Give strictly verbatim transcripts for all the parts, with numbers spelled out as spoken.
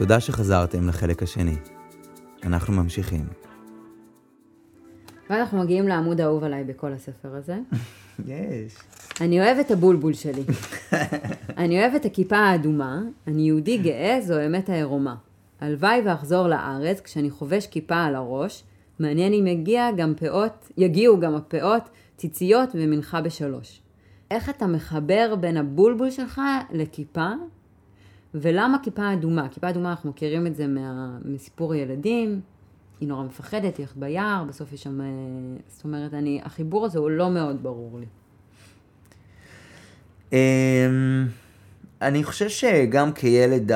תודה שחזרתם לחלק השני. אנחנו ממשיכים. ואנחנו מגיעים לעמוד האהוב עליי בכל הספר הזה. יש. אני אוהבת את הבולבול שלי. אני אוהבת את הכיפה האדומה. אני יהודי גאה, זו אמת העירומה. הלוואי ואחזור לארץ כשאני חובש כיפה על הראש. מעניין אם יגיע גם פאות, יגיעו גם הפאות, ציציות ומנחה בשלוש. איך אתה מחבר בין הבולבול שלך לכיפה? ולמה כיפה אדומה? כיפה אדומה, אנחנו מכירים את זה מה... מסיפור הילדים. היא נורא מפחדת, היא הלכת ביער, בסוף יש שם... זאת אומרת, אני... החיבור הזה הוא לא מאוד ברור לי. אני חושב שגם כילד,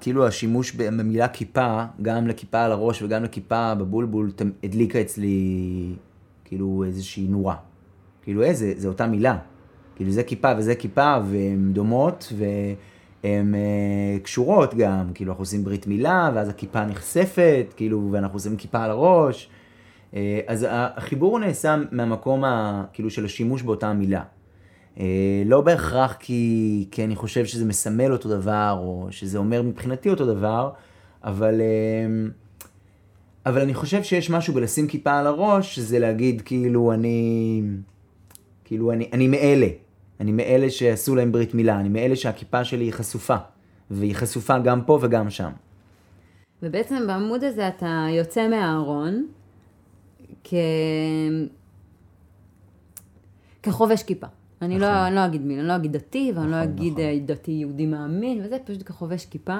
כאילו השימוש במילה כיפה, גם לכיפה על הראש וגם לכיפה בבולבול, הדליקה אצלי כאילו איזושהי נורה. כאילו איזה, זה אותה מילה. כאילו זה כיפה וזה כיפה, והן דומות והן קשורות גם. כאילו אנחנו עושים ברית מילה, ואז הכיפה נחשפת, כאילו, ואנחנו עושים כיפה על הראש. אז החיבור הוא נעשה מהמקום ה, כאילו, של השימוש באותה מילה. לא בהכרח כי, כי אני חושב שזה מסמל אותו דבר, או שזה אומר מבחינתי אותו דבר, אבל, אבל אני חושב שיש משהו בלשים כיפה על הראש, זה להגיד כאילו אני, כאילו אני, אני מאלה, אני מאלה שעשו להם ברית מילה, אני מאלה שהכיפה שלי היא חשופה, והיא חשופה גם פה וגם שם. ובעצם בעמוד הזה אתה יוצא מהארון כ... כחובש כיפה. אני לא, אני לא אגיד מילה, אני לא אגיד דתי, ואני לא אגיד דתי יהודי מאמין, וזה פשוט כחובש כיפה.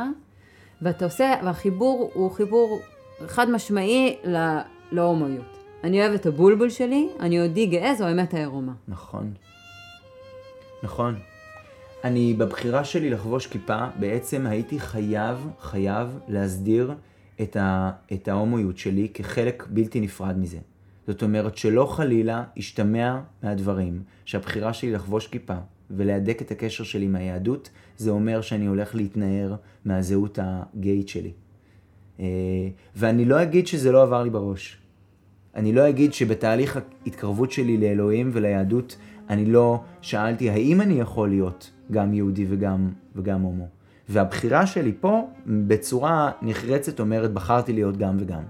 ואתה עושה, והחיבור הוא חיבור חד משמעי להומואיות. אני אוהב את הבולבול שלי, אני יהודי גאה, זו אמת העירומה. נכון. נכון. אני, בבחירה שלי לחבוש כיפה, בעצם הייתי חייב, חייב להסדיר את ההומואיות שלי כחלק בלתי נפרד מזה. זאת אומרת שלא חלילה השתמע מהדברים שהבחירה שלי לחבוש כיפה ולהדק את הקשר שלי מהיהדות, זה אומר שאני הולך להתנער מהזהות הגייט שלי. ואני לא אגיד שזה לא עבר לי בראש. אני לא אגיד שבתהליך ההתקרבות שלי לאלוהים וליהדות, אני לא שאלתי האם אני יכול להיות גם יהודי וגם, וגם הומו. והבחירה שלי פה בצורה נחרצת אומרת, בחרתי להיות גם וגם.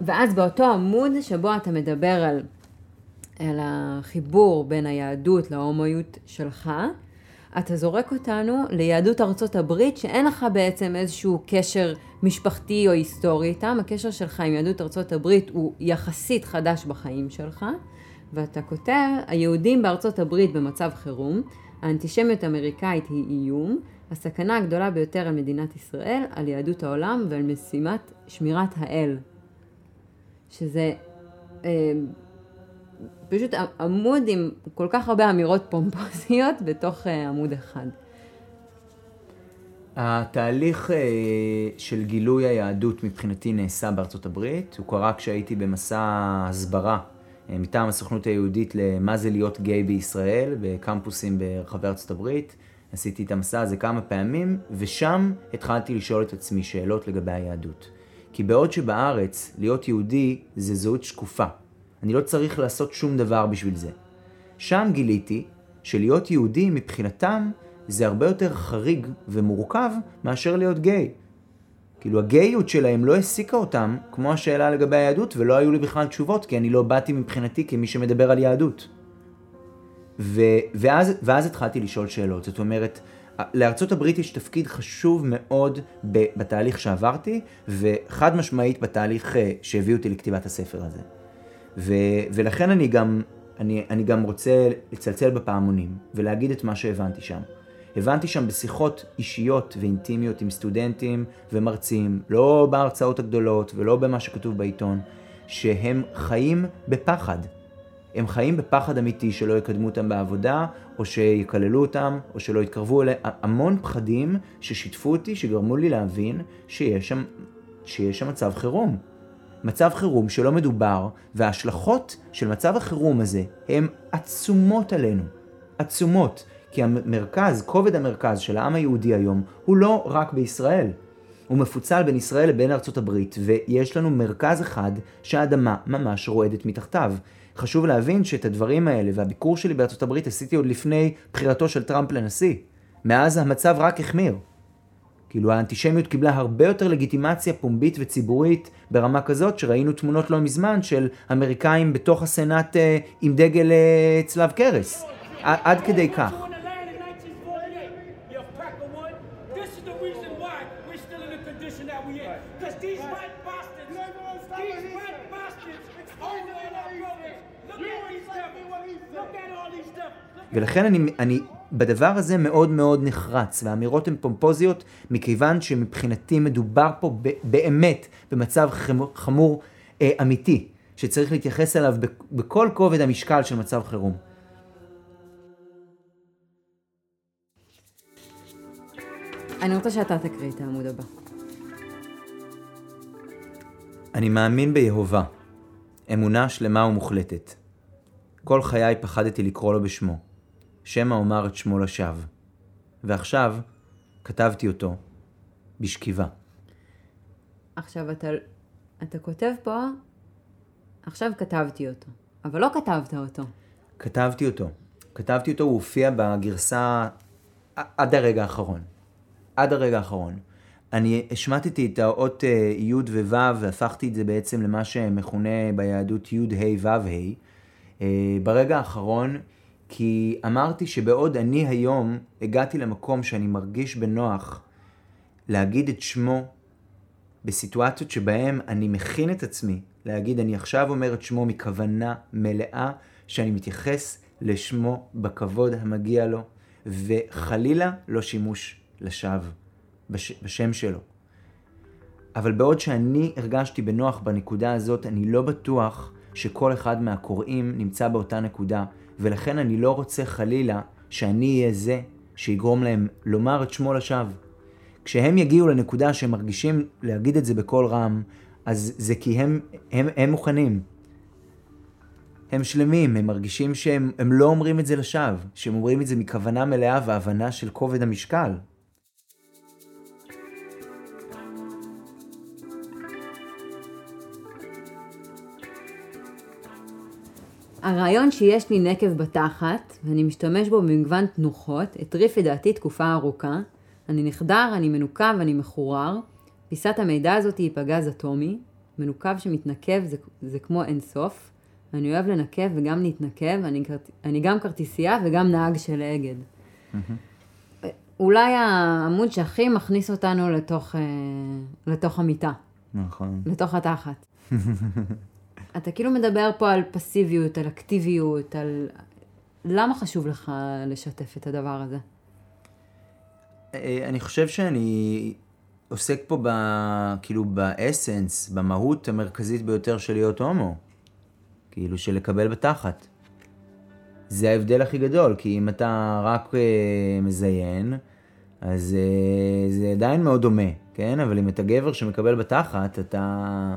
ואז באותו עמוד שבו אתה מדבר על, על החיבור בין היהדות להומואיות שלך, אתה זורק אותנו ליהדות ארצות הברית, שאין לך בעצם איזשהו קשר משפחתי או היסטורי איתם. הקשר שלך עם יהדות ארצות הברית הוא יחסית חדש בחיים שלך, ואתה כותב, היהודים בארצות הברית במצב חירום, האנטישמיות האמריקאית היא איום, הסכנה הגדולה ביותר על מדינת ישראל, על יהדות העולם ועל משימת שמירת האל. שזה אה, פשוט עמוד עם כל כך הרבה אמירות פומפוזיות בתוך אה, עמוד אחד. התהליך אה, של גילוי היהדות מבחינתי נעשה בארצות הברית. הוא קרה כשהייתי במסע הסברה אה, מטעם הסוכנות היהודית למה זה להיות גיי בישראל, בקמפוסים ברחבי ארצות הברית. עשיתי את המסע הזה כמה פעמים, ושם התחלתי לשאול את עצמי שאלות לגבי היהדות. כי בעוד שבארץ להיות יהודי זה זהות שקופה. אני לא צריך לעשות שום דבר בשביל זה. שם גיליתי שלהיות יהודי מבחינתם זה הרבה יותר חריג ומורכב מאשר להיות גיי. כאילו הגאיות שלהם לא הסיקה אותם כמו השאלה לגבי היהדות, ולא היו לי בכלל תשובות, כי אני לא באתי מבחינתי כמי שמדבר על יהדות. ו- ואז, ואז התחלתי לשאול שאלות. זאת אומרת, לארצות הברית יש תפקיד חשוב מאוד בתהליך שעברתי, וחד משמעית בתהליך שהביאו אותי לכתיבת הספר הזה. ו, ולכן אני גם, אני, אני גם רוצה לצלצל בפעמונים, ולהגיד את מה שהבנתי שם. הבנתי שם בשיחות אישיות ואינטימיות עם סטודנטים ומרצים, לא בהרצאות הגדולות ולא במה שכתוב בעיתון, שהם חיים בפחד. הם חיים בפחד אמיתי שלא יקדמו אותם בעבודה, או שיקללו אותם, או שלא יתקרבו אליהם. המון פחדים ששיתפו אותי, שגרמו לי להבין שיש שם, שיש שם מצב חירום. מצב חירום שלא מדובר, וההשלכות של מצב החירום הזה הן עצומות עלינו. עצומות, כי המרכז, כובד המרכז של העם היהודי היום, הוא לא רק בישראל. הוא מפוצל בין ישראל לבין ארצות הברית, ויש לנו מרכז אחד שהאדמה ממש רועדת מתחתיו. חשוב להבין שאת הדברים האלה, והביקור שלי בארצות הברית עשיתי עוד לפני בחירתו של טראמפ לנשיא. מאז המצב רק החמיר. כאילו האנטישמיות קיבלה הרבה יותר לגיטימציה פומבית וציבורית ברמה כזאת, שראינו תמונות לא מזמן של אמריקאים בתוך הסנאט עם דגל צלב קרס. עד כדי כך. ולכן אני, אני בדבר הזה מאוד מאוד נחרץ, והאמירות הן פומפוזיות, מכיוון שמבחינתי מדובר פה ב, באמת במצב חמור אה, אמיתי, שצריך להתייחס אליו בכל כובד המשקל של מצב חירום. אני רוצה שאתה תקריא את העמוד הבא. אני מאמין ביהובה, אמונה שלמה ומוחלטת. כל חיי פחדתי לקרוא לו בשמו, שמא אומר את שמו לשווא. ועכשיו כתבתי אותו בשכיבה. עכשיו אתה, אתה כותב פה, עכשיו כתבתי אותו, אבל לא כתבת אותו. כתבתי אותו. כתבתי אותו, הוא הופיע בגרסה עד הרגע האחרון. עד הרגע האחרון. אני השמטתי את האות י' וו' והפכתי את זה בעצם למה שמכונה ביהדות י' ה' ו' ה'. ברגע האחרון, כי אמרתי שבעוד אני היום הגעתי למקום שאני מרגיש בנוח להגיד את שמו בסיטואציות שבהם אני מכין את עצמי, להגיד אני עכשיו אומר את שמו מכוונה מלאה, שאני מתייחס לשמו בכבוד המגיע לו, וחלילה לא שימוש לשווא בש, בשם שלו. אבל בעוד שאני הרגשתי בנוח בנקודה הזאת, אני לא בטוח שכל אחד מהקוראים נמצא באותה נקודה, ולכן אני לא רוצה חלילה שאני אהיה זה שיגרום להם לומר את שמו לשווא. כשהם יגיעו לנקודה שהם מרגישים להגיד את זה בכל רם, אז זה כי הם, הם, הם מוכנים. הם שלמים, הם מרגישים שהם הם לא אומרים את זה לשווא, שהם אומרים את זה מכוונה מלאה והבנה של כובד המשקל. הרעיון שיש לי נקב בתחת, ואני משתמש בו במגוון תנוחות, הטריף את דעתי תקופה ארוכה. אני נחדר, אני מנוקב, אני מחורר. פיסת המידע הזאת היא פגז אטומי. מנוקב שמתנקב זה, זה כמו אינסוף. אני אוהב לנקב וגם להתנקב. אני, אני גם כרטיסייה וגם נהג של אגד. Mm-hmm. אולי העמוד שהכי מכניס אותנו לתוך, לתוך המיטה. נכון. לתוך התחת. אתה כאילו מדבר פה על פסיביות, על אקטיביות, על... למה חשוב לך לשתף את הדבר הזה? אני חושב שאני עוסק פה ב... כאילו באסנס, במהות המרכזית ביותר של להיות הומו. כאילו של לקבל בתחת. זה ההבדל הכי גדול, כי אם אתה רק מזיין, אז זה עדיין מאוד דומה, כן? אבל אם אתה גבר שמקבל בתחת, אתה...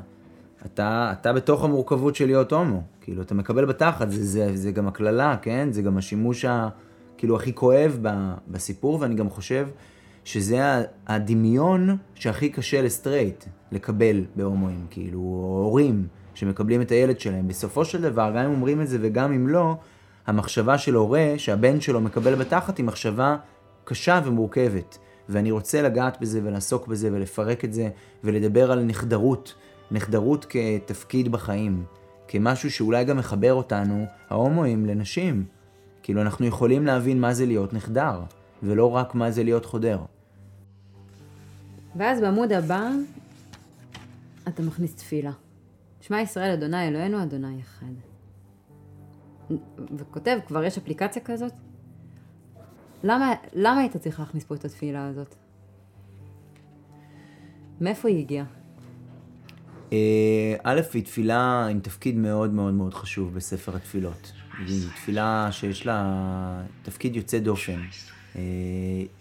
אתה, אתה בתוך המורכבות של להיות הומו, כאילו, אתה מקבל בתחת, זה, זה, זה גם הכללה, כן? זה גם השימוש ה, כאילו, הכי כואב ב, בסיפור, ואני גם חושב שזה הדמיון שהכי קשה לסטרייט, לקבל בהומואים, כאילו, הורים שמקבלים את הילד שלהם. בסופו של דבר, גם אם אומרים את זה וגם אם לא, המחשבה של הורה, שהבן שלו מקבל בתחת, היא מחשבה קשה ומורכבת, ואני רוצה לגעת בזה ולעסוק בזה ולפרק את זה ולדבר על נחדרות, נחדרות כתפקיד בחיים, כמשהו שאולי גם מחבר אותנו, ההומואים, לנשים. כאילו אנחנו יכולים להבין מה זה להיות נחדר, ולא רק מה זה להיות חודר. ואז בעמוד הבא, אתה מכניס תפילה. שמע ישראל, אדוני אלוהינו, אדוני אחד. וכותב, כבר יש אפליקציה כזאת? למה, למה היית צריך להכניס פה את התפילה הזאת? מאיפה היא הגיעה? א', היא תפילה עם תפקיד מאוד מאוד מאוד חשוב בספר התפילות. היא תפילה שיש לה תפקיד יוצא דופן.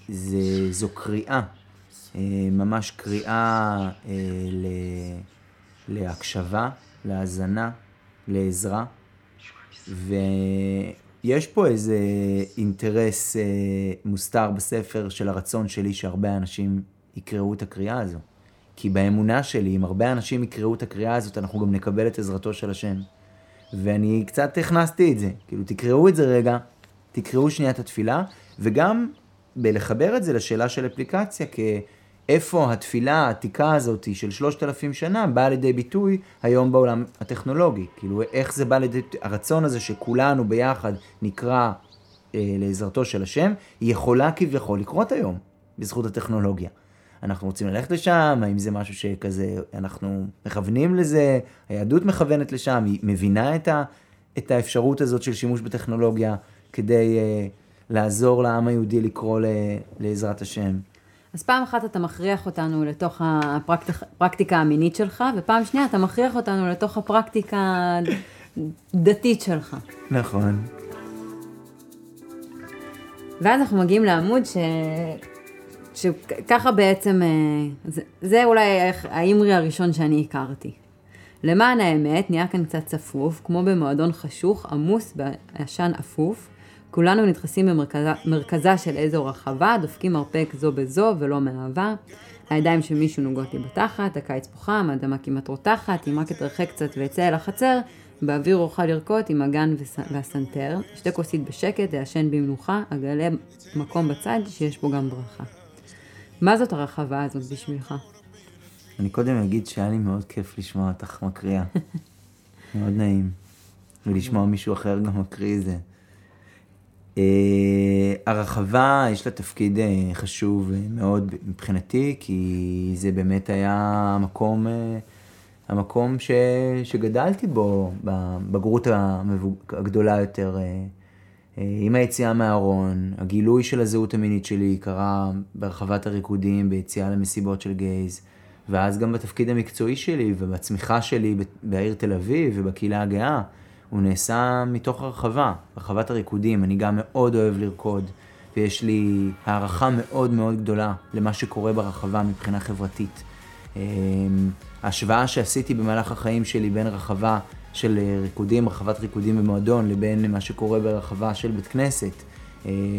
זה, זו קריאה, ממש קריאה להקשבה, להזנה, לעזרה. ויש פה איזה אינטרס מוסתר בספר של הרצון שלי שהרבה אנשים יקראו את הקריאה הזו. כי באמונה שלי, אם הרבה אנשים יקראו את הקריאה הזאת, אנחנו גם נקבל את עזרתו של השם. ואני קצת הכנסתי את זה. כאילו, תקראו את זה רגע, תקראו שנייה את התפילה, וגם בלחבר את זה לשאלה של אפליקציה, כאיפה התפילה העתיקה הזאת של שלושת אלפים שנה באה לידי ביטוי היום בעולם הטכנולוגי. כאילו, איך זה בא לידי, הרצון הזה שכולנו ביחד נקרא אה, לעזרתו של השם, יכולה כביכול לקרות היום, בזכות הטכנולוגיה. אנחנו רוצים ללכת לשם, האם זה משהו שכזה, אנחנו מכוונים לזה, היהדות מכוונת לשם, היא מבינה את, ה, את האפשרות הזאת של שימוש בטכנולוגיה, כדי אה, לעזור לעם היהודי לקרוא ל, לעזרת השם. אז פעם אחת אתה מכריח אותנו לתוך הפרקטיק, הפרקטיקה המינית שלך, ופעם שנייה אתה מכריח אותנו לתוך הפרקטיקה דתית שלך. נכון. ואז אנחנו מגיעים לעמוד ש... שככה בעצם, זה, זה אולי האמרי הראשון שאני הכרתי. למען האמת, נהיה כאן קצת צפוף, כמו במועדון חשוך, עמוס בעשן אפוף. כולנו נדחסים במרכזה, מרכזה של איזו רחבה, דופקים הרפק זו בזו ולא מאהבה. הידיים של מישהו נוגעות לי בתחת, הקיץ פוחם, האדמה כמעט רותחת, אם רק אתרחק קצת ויצא אל החצר, באוויר אוכל לרקות עם הגן והסנטר. שתי כוסית בשקט, הישן במנוחה, אגלה מקום בצד שיש בו גם ברכה. מה זאת הרחבה הזאת בשבילך? אני קודם אגיד שהיה לי מאוד כיף לשמוע אותך מקריאה. מאוד נעים. ולשמוע מישהו אחר גם מקריא זה. הרחבה יש לה תפקיד חשוב מאוד מבחינתי, כי זה באמת היה המקום, המקום ש, שגדלתי בו, בגרות הגדולה יותר. עם היציאה מהארון, הגילוי של הזהות המינית שלי קרה ברחבת הריקודים, ביציאה למסיבות של גייז, ואז גם בתפקיד המקצועי שלי ובצמיחה שלי בעיר תל אביב ובקהילה הגאה, הוא נעשה מתוך הרחבה, רחבת הריקודים. אני גם מאוד אוהב לרקוד, ויש לי הערכה מאוד מאוד גדולה למה שקורה ברחבה מבחינה חברתית. ההשוואה שעשיתי במהלך החיים שלי בין רחבה של ריקודים, רחבת ריקודים במועדון, לבין מה שקורה ברחבה של בית כנסת.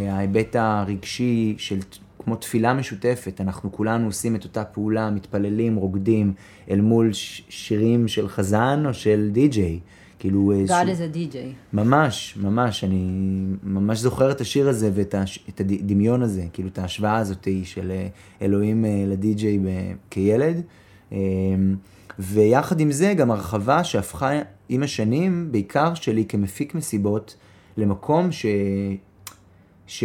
ההיבט הרגשי של כמו תפילה משותפת, אנחנו כולנו עושים את אותה פעולה, מתפללים, רוקדים, אל מול שירים של חזן או של די-ג'יי. כאילו God is a די-ג'יי. ממש, ממש, אני ממש זוכר את השיר הזה ואת הש... את הדמיון הזה, כאילו את ההשוואה הזאת של אלוהים לדי-ג'יי ב... כילד. ויחד עם זה גם הרחבה שהפכה עם השנים, בעיקר שלי כמפיק מסיבות, למקום ש... ש...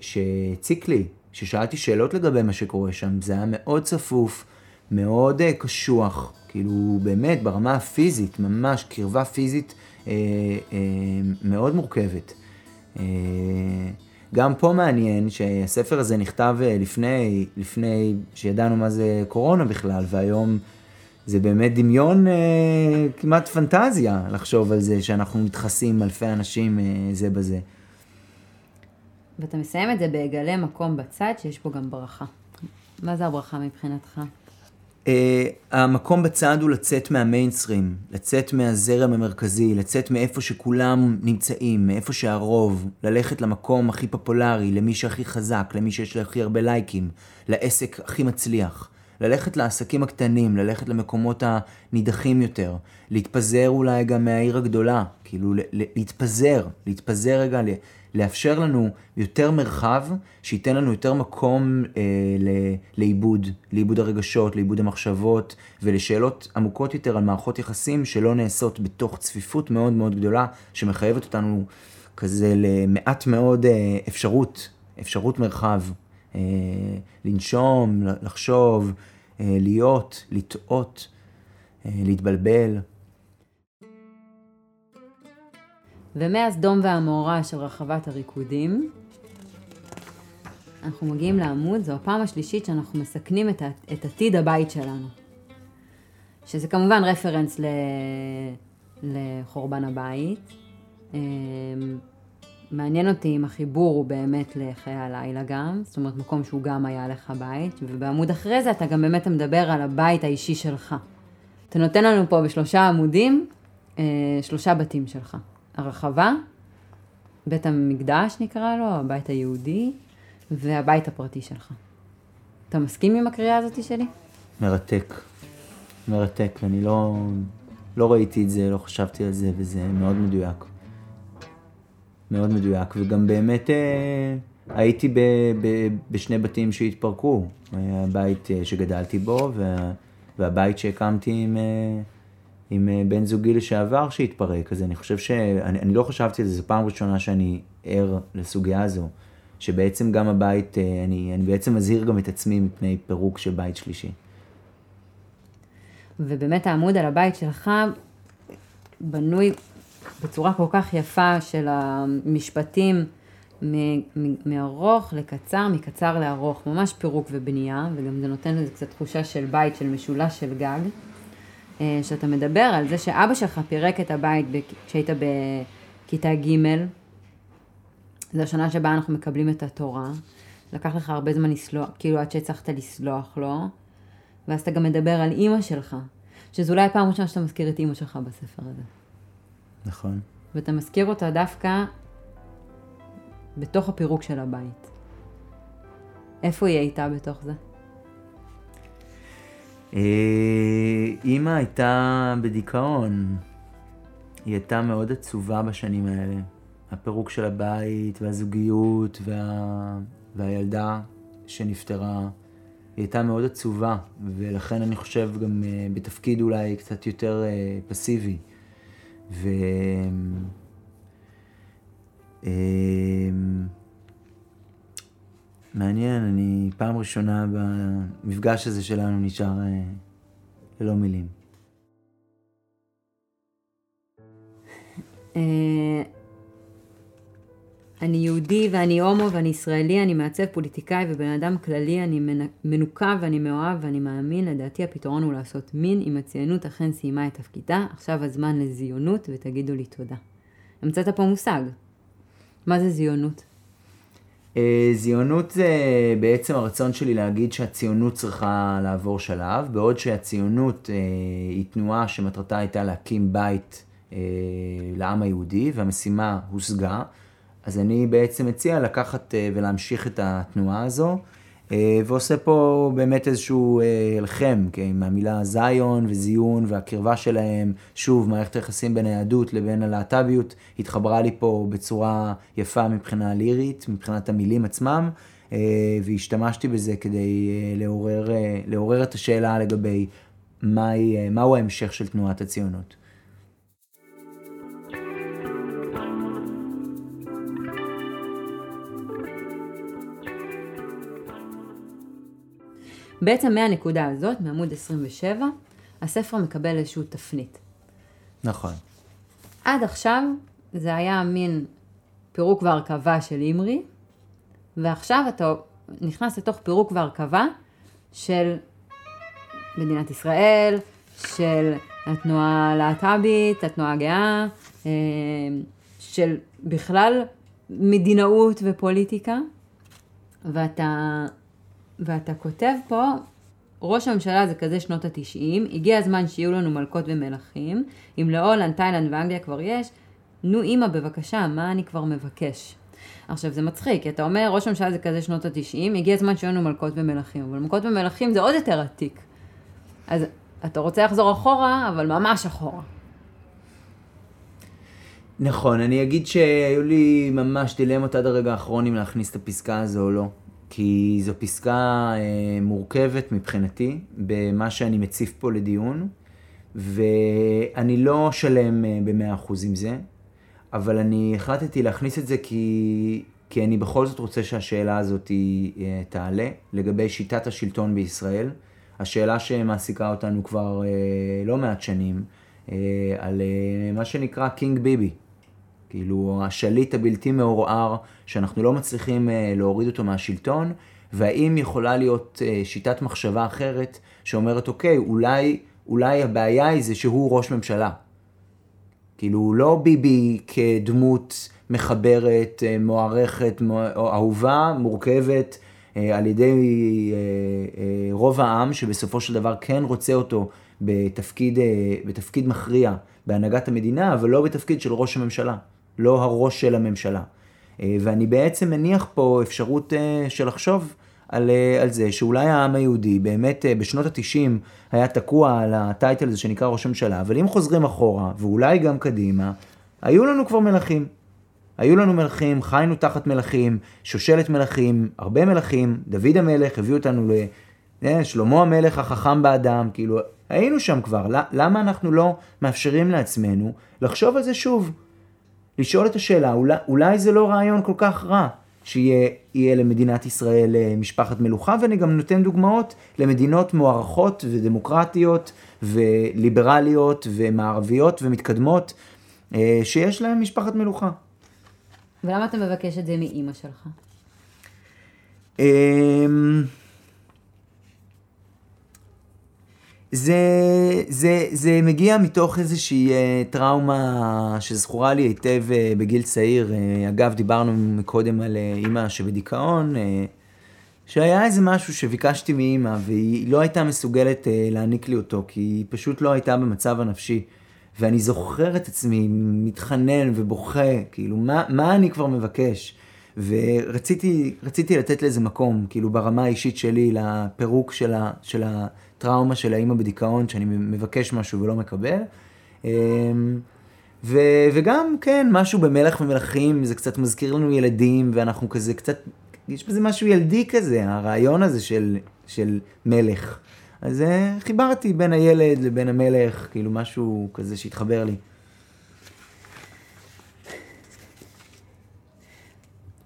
שציק לי, ששאלתי שאלות לגבי מה שקורה שם. זה היה מאוד צפוף, מאוד קשוח, כאילו באמת ברמה הפיזית, ממש קרבה פיזית אה, אה, מאוד מורכבת. אה, גם פה מעניין שהספר הזה נכתב לפני, לפני שידענו מה זה קורונה בכלל, והיום זה באמת דמיון, אה, כמעט פנטזיה לחשוב על זה, שאנחנו מתחסים אלפי אנשים אה, זה בזה. ואתה מסיים את זה בהגלה מקום בצד שיש בו גם ברכה. מה זה הברכה מבחינתך? אה, המקום בצד הוא לצאת מהמיינסטרים, לצאת מהזרם המרכזי, לצאת מאיפה שכולם נמצאים, מאיפה שהרוב, ללכת למקום הכי פופולרי, למי שהכי חזק, למי שיש לה הכי הרבה לייקים, לעסק הכי מצליח. ללכת לעסקים הקטנים, ללכת למקומות הנידחים יותר, להתפזר אולי גם מהעיר הגדולה, כאילו להתפזר, להתפזר רגע, לאפשר לנו יותר מרחב, שייתן לנו יותר מקום אה, לאיבוד, לאיבוד הרגשות, לאיבוד המחשבות, ולשאלות עמוקות יותר על מערכות יחסים שלא נעשות בתוך צפיפות מאוד מאוד גדולה, שמחייבת אותנו כזה למעט מאוד אה, אפשרות, אפשרות מרחב. לנשום, לחשוב, להיות, לטעות, להתבלבל. ומהסדום והמורה של רחבת הריקודים, אנחנו מגיעים לעמוד, זו הפעם השלישית שאנחנו מסכנים את, את עתיד הבית שלנו. שזה כמובן רפרנס ל, לחורבן הבית. מעניין אותי אם החיבור הוא באמת לחיי הלילה גם, זאת אומרת מקום שהוא גם היה לך בית, ובעמוד אחרי זה אתה גם באמת מדבר על הבית האישי שלך. אתה נותן לנו פה בשלושה עמודים, אה, שלושה בתים שלך. הרחבה, בית המקדש נקרא לו, הבית היהודי, והבית הפרטי שלך. אתה מסכים עם הקריאה הזאת שלי? מרתק, מרתק, אני לא, לא ראיתי את זה, לא חשבתי על זה, וזה מאוד מדויק. מאוד מדויק, וגם באמת הייתי ב, ב, בשני בתים שהתפרקו, הבית שגדלתי בו וה, והבית שהקמתי עם, עם בן זוגי לשעבר שהתפרק, אז אני חושב שאני אני לא חשבתי על זה, זו פעם ראשונה שאני ער לסוגיה הזו, שבעצם גם הבית, אני, אני בעצם מזהיר גם את עצמי מפני פירוק של בית שלישי. ובאמת העמוד על הבית שלך בנוי בצורה כל כך יפה של המשפטים מארוך לקצר, מקצר לארוך, ממש פירוק ובנייה, וגם זה נותן לזה קצת תחושה של בית, של משולש, של גג, שאתה מדבר על זה שאבא שלך פירק את הבית כשהיית בכיתה ג', זו השנה שבה אנחנו מקבלים את התורה, לקח לך הרבה זמן לסלוח, כאילו עד שהצלחת לסלוח לו, ואז אתה גם מדבר על אמא שלך, שזו אולי הפעם ראשונה שאתה מזכיר את אמא שלך בספר הזה. נכון. ואתה מזכיר אותה דווקא בתוך הפירוק של הבית. איפה היא הייתה בתוך זה? אמא הייתה בדיכאון. היא הייתה מאוד עצובה בשנים האלה. הפירוק של הבית והזוגיות וה... והילדה שנפטרה. היא הייתה מאוד עצובה, ולכן אני חושב גם בתפקיד אולי קצת יותר פסיבי. ו... מעניין, אני פעם ראשונה במפגש הזה שלנו נשאר ללא מילים. אני יהודי ואני הומו ואני ישראלי, אני מעצב פוליטיקאי ובן אדם כללי, אני מנוקה ואני מאוהב ואני מאמין, לדעתי הפתרון הוא לעשות מין, אם הציונות אכן סיימה את תפקידה, עכשיו הזמן לזיונות ותגידו לי תודה. המצאת פה מושג. מה זה זיונות? זיונות זה בעצם הרצון שלי להגיד שהציונות צריכה לעבור שלב, בעוד שהציונות היא תנועה שמטרתה הייתה להקים בית לעם היהודי, והמשימה הושגה, אז אני בעצם מציע לקחת ולהמשיך את התנועה הזו, ועושה פה באמת איזשהו הלחם, עם המילה זיון וזיון והקרבה שלהם, שוב, מערכת היחסים בין היהדות לבין הלהט"ביות, התחברה לי פה בצורה יפה מבחינה לירית, מבחינת המילים עצמם, והשתמשתי בזה כדי לעורר, לעורר את השאלה לגבי מהי, מהו ההמשך של תנועת הציונות. בעצם מהנקודה הזאת, מעמוד עשרים ושבע, הספר מקבל איזשהו תפנית. נכון. עד עכשיו זה היה מין פירוק והרכבה של אמרי, ועכשיו אתה נכנס לתוך פירוק והרכבה של מדינת ישראל, של התנועה הלהט"בית, התנועה הגאה, של בכלל מדינאות ופוליטיקה, ואתה... ואתה כותב פה, ראש הממשלה זה כזה שנות התשעים, הגיע הזמן שיהיו לנו מלכות ומלכים, אם להולנד, תאילנד ואנגליה כבר יש, נו אמא בבקשה, מה אני כבר מבקש? עכשיו זה מצחיק, אתה אומר ראש הממשלה זה כזה שנות התשעים, הגיע הזמן שיהיו לנו מלכות ומלכים, אבל מלכות ומלכים זה עוד יותר עתיק. אז אתה רוצה לחזור אחורה, אבל ממש אחורה. נכון, אני אגיד שהיו לי ממש דילמות עד הרגע האחרון אם להכניס את הפסקה הזו או לא. כי זו פסקה אה, מורכבת מבחינתי, במה שאני מציף פה לדיון, ואני לא שלם אה, ב-מאה אחוז עם זה, אבל אני החלטתי להכניס את זה כי, כי אני בכל זאת רוצה שהשאלה הזאת אה, תעלה, לגבי שיטת השלטון בישראל, השאלה שמעסיקה אותנו כבר אה, לא מעט שנים, אה, על אה, מה שנקרא קינג ביבי. כאילו השליט הבלתי מעורער שאנחנו לא מצליחים להוריד אותו מהשלטון, והאם יכולה להיות שיטת מחשבה אחרת שאומרת אוקיי, אולי, אולי הבעיה היא זה שהוא ראש ממשלה. כאילו לא ביבי כדמות מחברת, מוערכת, אהובה, מורכבת על ידי רוב העם שבסופו של דבר כן רוצה אותו בתפקיד, בתפקיד מכריע בהנהגת המדינה, אבל לא בתפקיד של ראש הממשלה. לא הראש של הממשלה. ואני בעצם מניח פה אפשרות של לחשוב על, על זה, שאולי העם היהודי באמת בשנות ה-תשעים היה תקוע על הטייטל הזה שנקרא ראש הממשלה, אבל אם חוזרים אחורה, ואולי גם קדימה, היו לנו כבר מלכים. היו לנו מלכים, חיינו תחת מלכים, שושלת מלכים, הרבה מלכים, דוד המלך הביא אותנו לשלמה המלך החכם באדם, כאילו היינו שם כבר, למה אנחנו לא מאפשרים לעצמנו לחשוב על זה שוב? לשאול את השאלה, אולי, אולי זה לא רעיון כל כך רע שיהיה למדינת ישראל משפחת מלוכה, ואני גם נותן דוגמאות למדינות מוערכות ודמוקרטיות וליברליות ומערביות ומתקדמות שיש להם משפחת מלוכה. ולמה אתה מבקש את זה מאמא שלך? זה, זה, זה מגיע מתוך איזושהי טראומה שזכורה לי היטב בגיל צעיר. אגב, דיברנו מקודם על אמא שבדיכאון, שהיה איזה משהו שביקשתי מאמא, והיא לא הייתה מסוגלת להעניק לי אותו, כי היא פשוט לא הייתה במצב הנפשי. ואני זוכר את עצמי מתחנן ובוכה, כאילו, מה, מה אני כבר מבקש? ורציתי, רציתי לתת לאיזה מקום, כאילו, ברמה האישית שלי, לפירוק של ה, של הטראומה של האמא בדיכאון, שאני מבקש משהו ולא מקבל. ו, וגם, כן, משהו במלך ומלכים, זה קצת מזכיר לנו ילדים, ואנחנו כזה קצת, יש בזה משהו ילדי כזה, הרעיון הזה של, של מלך. אז חיברתי בין הילד לבין המלך, כאילו משהו כזה שהתחבר לי.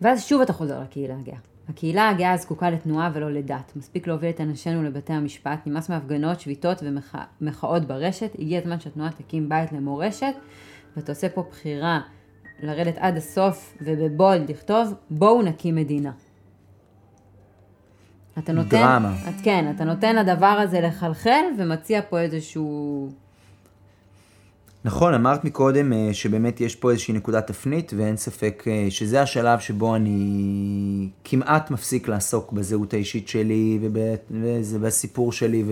ואז שוב אתה חוזר לקהילה הגאה. הקהילה הגאה זקוקה לתנועה ולא לדת. מספיק להוביל את אנשינו לבתי המשפט, נמאס מהפגנות, שביתות ומחאות ברשת. הגיע הזמן שהתנועה תקים בית למורשת, ואתה עושה פה בחירה לרדת עד הסוף ובבולד לכתוב, בואו נקים מדינה. אתה נותן, דרמה. את, כן, אתה נותן לדבר הזה לחלחל ומציע פה איזשהו... נכון, אמרת מקודם שבאמת יש פה איזושהי נקודת תפנית, ואין ספק שזה השלב שבו אני כמעט מפסיק לעסוק בזהות האישית שלי, ובסיפור שלי,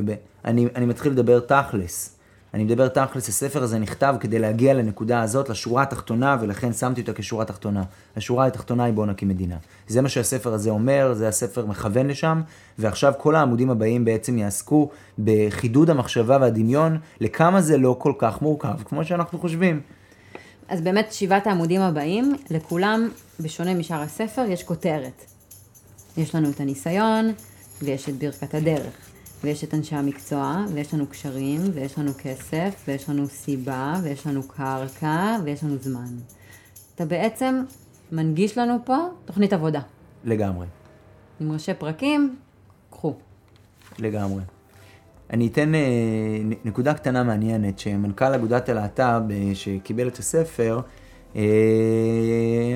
ואני אני מתחיל לדבר תכלס. אני מדבר תכלס, הספר הזה נכתב כדי להגיע לנקודה הזאת, לשורה התחתונה, ולכן שמתי אותה כשורה תחתונה. השורה התחתונה היא בוא נקים מדינה. זה מה שהספר הזה אומר, זה הספר מכוון לשם, ועכשיו כל העמודים הבאים בעצם יעסקו בחידוד המחשבה והדמיון, לכמה זה לא כל כך מורכב, כמו שאנחנו חושבים. אז באמת שבעת העמודים הבאים, לכולם, בשונה משאר הספר, יש כותרת. יש לנו את הניסיון, ויש את ברכת הדרך. ויש את אנשי המקצוע, ויש לנו קשרים, ויש לנו כסף, ויש לנו סיבה, ויש לנו קרקע, ויש לנו זמן. אתה בעצם מנגיש לנו פה תוכנית עבודה. לגמרי. עם ראשי פרקים, קחו. לגמרי. אני אתן נקודה קטנה מעניינת, שמנכ"ל אגודת הלהט"ב שקיבל את הספר,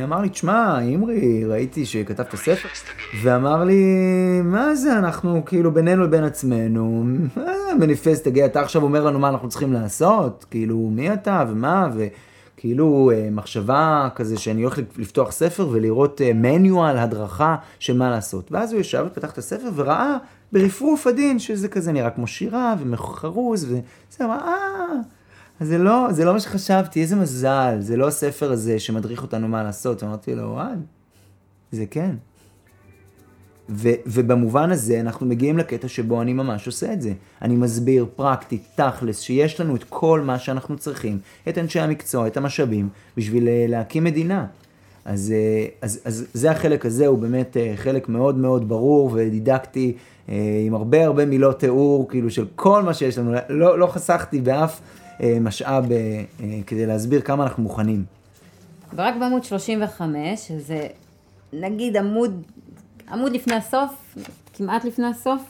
אמר לי, תשמע, אמרי, ראיתי שכתבת ספר, ואמר לי, מה זה, אנחנו כאילו בינינו לבין עצמנו, מה זה מניפסט הגאה, אתה עכשיו אומר לנו מה אנחנו צריכים לעשות, כאילו, מי אתה ומה, וכאילו, מחשבה כזה שאני הולך לפתוח ספר ולראות מניואל, הדרכה של מה לעשות. ואז הוא ישב ופתח את הספר וראה ברפרוף הדין, שזה כזה נראה כמו שירה ומחרוז, וזה אמר, אה... אז זה לא, זה לא מה שחשבתי, איזה מזל, זה לא הספר הזה שמדריך אותנו מה לעשות. אמרתי לו, וואי, זה כן. ו, ובמובן הזה אנחנו מגיעים לקטע שבו אני ממש עושה את זה. אני מסביר פרקטית, תכלס, שיש לנו את כל מה שאנחנו צריכים, את אנשי המקצוע, את המשאבים, בשביל להקים מדינה. אז, אז, אז זה החלק הזה, הוא באמת חלק מאוד מאוד ברור ודידקטי, עם הרבה הרבה מילות תיאור, כאילו של כל מה שיש לנו, לא, לא חסכתי באף... משאב כדי להסביר כמה אנחנו מוכנים. ורק בעמוד שלושים וחמש, שזה נגיד עמוד, עמוד לפני הסוף, כמעט לפני הסוף,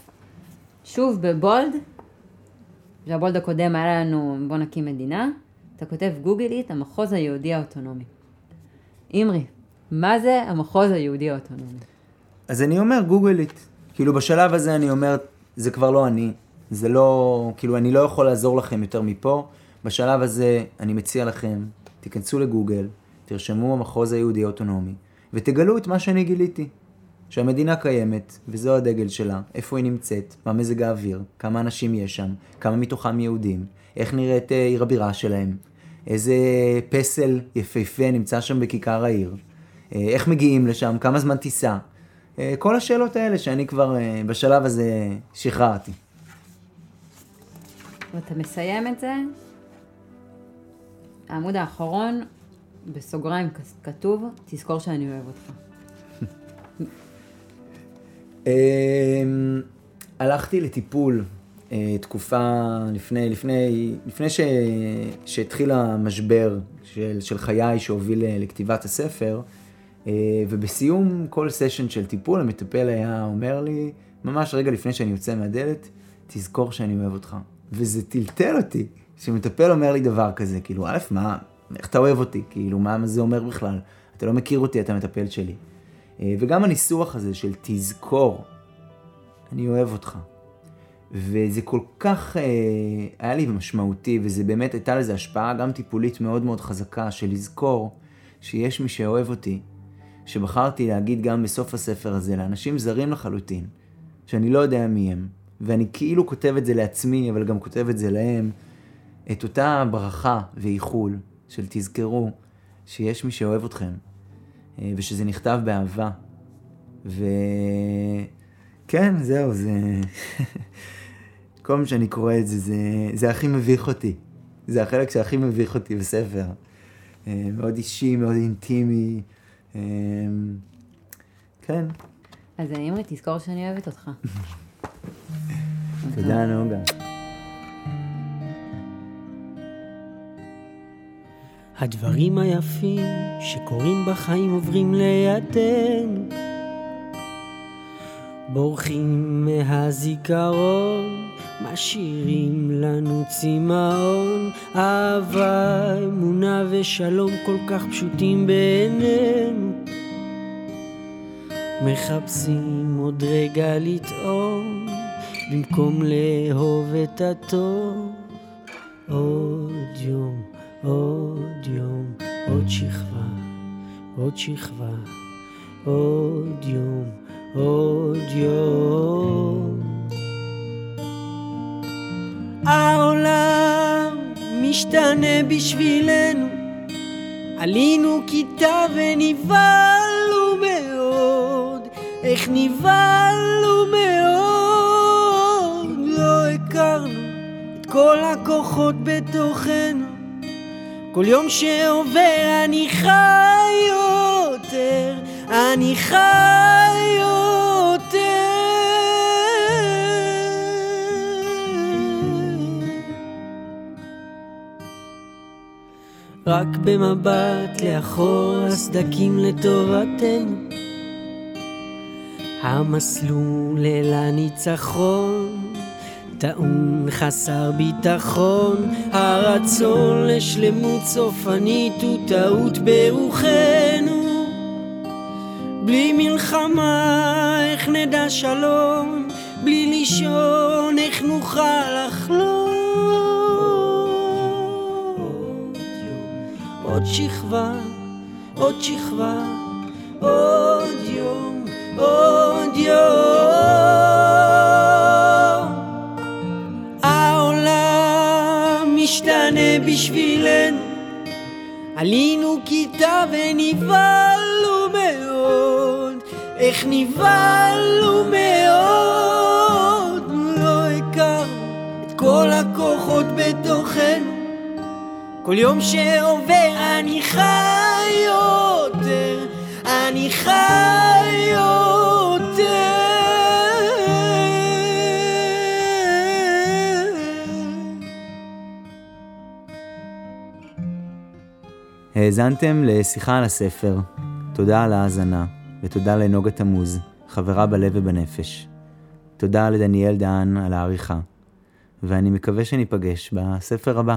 שוב בבולד, והבולד הקודם היה לנו בוא נקים מדינה, אתה כותב גוגלית, המחוז היהודי האוטונומי. אמרי, מה זה המחוז היהודי האוטונומי? אז אני אומר גוגלית, כאילו בשלב הזה אני אומר, זה כבר לא אני, זה לא, כאילו אני לא יכול לעזור לכם יותר מפה, בשלב הזה אני מציע לכם, תיכנסו לגוגל, תרשמו המחוז היהודי האוטונומי, ותגלו את מה שאני גיליתי, שהמדינה קיימת, וזו הדגל שלה, איפה היא נמצאת, מה מזג האוויר, כמה אנשים יש שם, כמה מתוכם יהודים, איך נראית עיר הבירה שלהם, איזה פסל יפהפה נמצא שם בכיכר העיר, איך מגיעים לשם, כמה זמן טיסה, כל השאלות האלה שאני כבר בשלב הזה שחררתי. ואתה מסיים את זה, העמוד האחרון בסוגריים כתוב, תזכור שאני אוהב אותך. הלכתי לטיפול תקופה לפני, לפני, לפני שהתחיל המשבר של חיי שהוביל לכתיבת הספר, ובסיום כל סשן של טיפול, המטפל היה אומר לי, ממש רגע לפני שאני יוצא מהדלת, תזכור שאני אוהב אותך. וזה טלטל אותי, שמטפל אומר לי דבר כזה, כאילו, א', מה, איך אתה אוהב אותי? כאילו, מה זה אומר בכלל? אתה לא מכיר אותי, אתה מטפל שלי. וגם הניסוח הזה של תזכור, אני אוהב אותך. וזה כל כך היה לי משמעותי, וזה באמת הייתה לזה השפעה גם טיפולית מאוד מאוד חזקה, של לזכור שיש מי שאוהב אותי, שבחרתי להגיד גם בסוף הספר הזה, לאנשים זרים לחלוטין, שאני לא יודע מי הם, ואני כאילו כותב את זה לעצמי, אבל גם כותב את זה להם, את אותה ברכה ואיחול של תזכרו שיש מי שאוהב אתכם, ושזה נכתב באהבה. וכן, זהו, זה... כל מה שאני קורא את זה, זה, זה הכי מביך אותי. זה החלק שהכי מביך אותי בספר. מאוד אישי, מאוד אינטימי. כן. אז אני אמרי, תזכור שאני אוהבת אותך. תודה נוגה. הדברים היפים שקורים בחיים עוברים לידינו, בורחים מהזיכרון, משאירים לנו צמאון. אהבה, אמונה ושלום כל כך פשוטים בעינינו, מחפשים עוד רגע לטעום במקום לאהוב את הטוב. עוד יום, עוד יום, עוד שכבה, עוד שכבה, עוד יום, עוד יום. העולם משתנה בשבילנו, עלינו כיתה ונבלנו מאוד, איך נבלנו מאוד. לא הכרנו את כל הכוחות בתוכנו, כל יום שעובר אני חי יותר, אני חי יותר. רק במבט לאחור הסדקים לטובתנו, המסלול אל הניצחון טעון חסר ביטחון. הרצון לשלמות סופנית הוא טעות ברוחנו, בלי מלחמה איך נדע שלום, בלי לישון איך נוכל לחלום. עוד שכבה, עוד שכבה, עוד יום, עוד יום. העולם משתנה בשבילנו, עלינו כיתה ונבלנו מאוד, איך נבלנו מאוד. לא הכרנו את כל הכוחות בתוכנו, כל יום שעובר אני חי יותר, אני חי יותר. האזנתם לשיחה על הספר. תודה על ההאזנה, ותודה לנוגה תמוז, חברה בלב ובנפש. תודה לדניאל דהן על העריכה, ואני מקווה שניפגש בספר הבא.